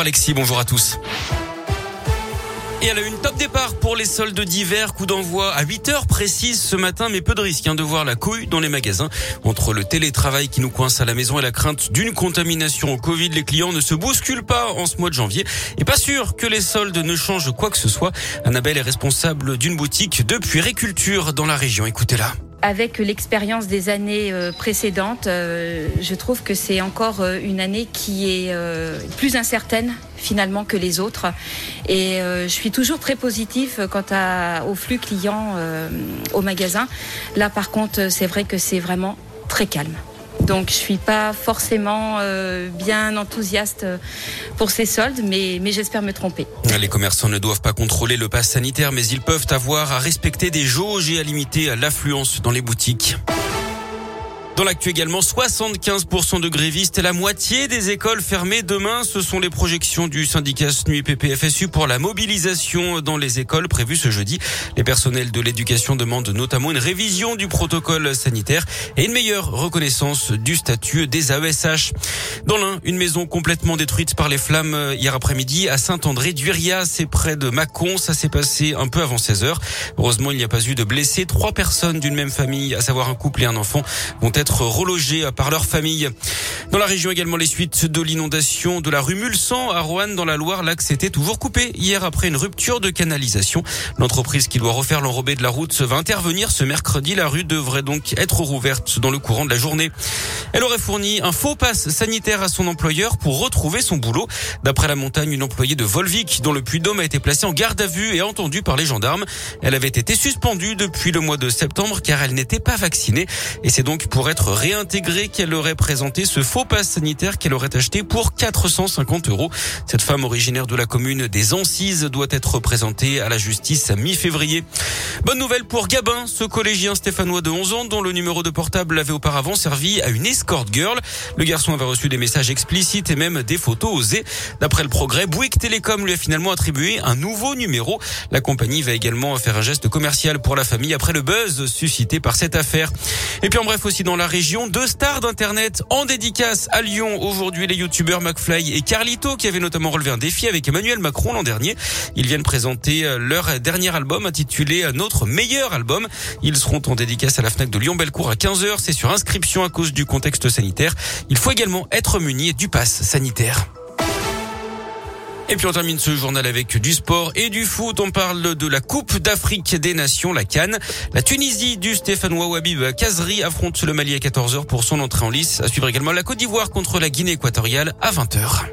Bonjour Alexis, bonjour à tous. Et elle a une top départ pour les soldes d'hiver, coup d'envoi à 8h précise ce matin, mais peu de risque de voir la cohue dans les magasins. Entre le télétravail qui nous coince à la maison et la crainte d'une contamination au Covid, les clients ne se bousculent pas en ce mois de janvier. Et pas sûr que les soldes ne changent quoi que ce soit. Annabelle est responsable d'une boutique de puériculture dans la région. Écoutez-la. Avec l'expérience des années précédentes, je trouve que c'est encore une année qui est plus incertaine finalement que les autres. Et je suis toujours très positive quant au flux client au magasin. Là par contre, c'est vrai que c'est vraiment très calme. Donc je ne suis pas forcément bien enthousiaste pour ces soldes, mais j'espère me tromper. Les commerçants ne doivent pas contrôler le pass sanitaire, mais ils peuvent avoir à respecter des jauges et à limiter l'affluence dans les boutiques. Dans l'actu également, 75% de grévistes et la moitié des écoles fermées demain. Ce sont les projections du syndicat SNUipp-FSU pour la mobilisation dans les écoles prévue ce jeudi. Les personnels de l'éducation demandent notamment une révision du protocole sanitaire et une meilleure reconnaissance du statut des AESH. Dans l'Ain, une maison complètement détruite par les flammes hier après-midi à Saint-André-Durias, c'est près de Mâcon. Ça s'est passé un peu avant 16h. Heureusement, il n'y a pas eu de blessés. 3 personnes d'une même famille, à savoir un couple et un enfant, vont être relogés par leur famille. Dans la région également, les suites de l'inondation de la rue Mulsan à Roanne dans la Loire. L'axe était toujours coupé hier après une rupture de canalisation. L'entreprise qui doit refaire l'enrobé de la route va intervenir ce mercredi. La rue devrait donc être rouverte dans le courant de la journée. Elle aurait fourni un faux pass sanitaire à son employeur pour retrouver son boulot. D'après La Montagne, une employée de Volvic dans le Puy-de-Dôme a été placée en garde à vue et entendue par les gendarmes. Elle avait été suspendue depuis le mois de septembre car elle n'était pas vaccinée. Et c'est donc pour être réintégrée qu'elle aurait présenté ce faux pass sanitaire qu'elle aurait acheté pour 450 €. Cette femme originaire de la commune des Ancises doit être présentée à la justice à mi-février. Bonne nouvelle pour Gabin, ce collégien stéphanois de 11 ans dont le numéro de portable avait auparavant servi à une escort girl. Le garçon avait reçu des messages explicites et même des photos osées. D'après Le Progrès, Bouygues Télécom lui a finalement attribué un nouveau numéro. La compagnie va également faire un geste commercial pour la famille après le buzz suscité par cette affaire. Et puis en bref, aussi dans la région, 2 stars d'internet en dédicace à Lyon. Aujourd'hui, les youtubeurs McFly et Carlito qui avaient notamment relevé un défi avec Emmanuel Macron l'an dernier. Ils viennent présenter leur dernier album intitulé « Notre meilleur album ». Ils seront en dédicace à la FNAC de Lyon-Bellecour à 15h. C'est sur inscription à cause du contexte sanitaire. Il faut également être muni du pass sanitaire. Et puis on termine ce journal avec du sport et du foot. On parle de la Coupe d'Afrique des Nations, la CAN. La Tunisie du Stéphane Wabib à Kazri affronte le Mali à 14h pour son entrée en lice. À suivre également la Côte d'Ivoire contre la Guinée équatoriale à 20h.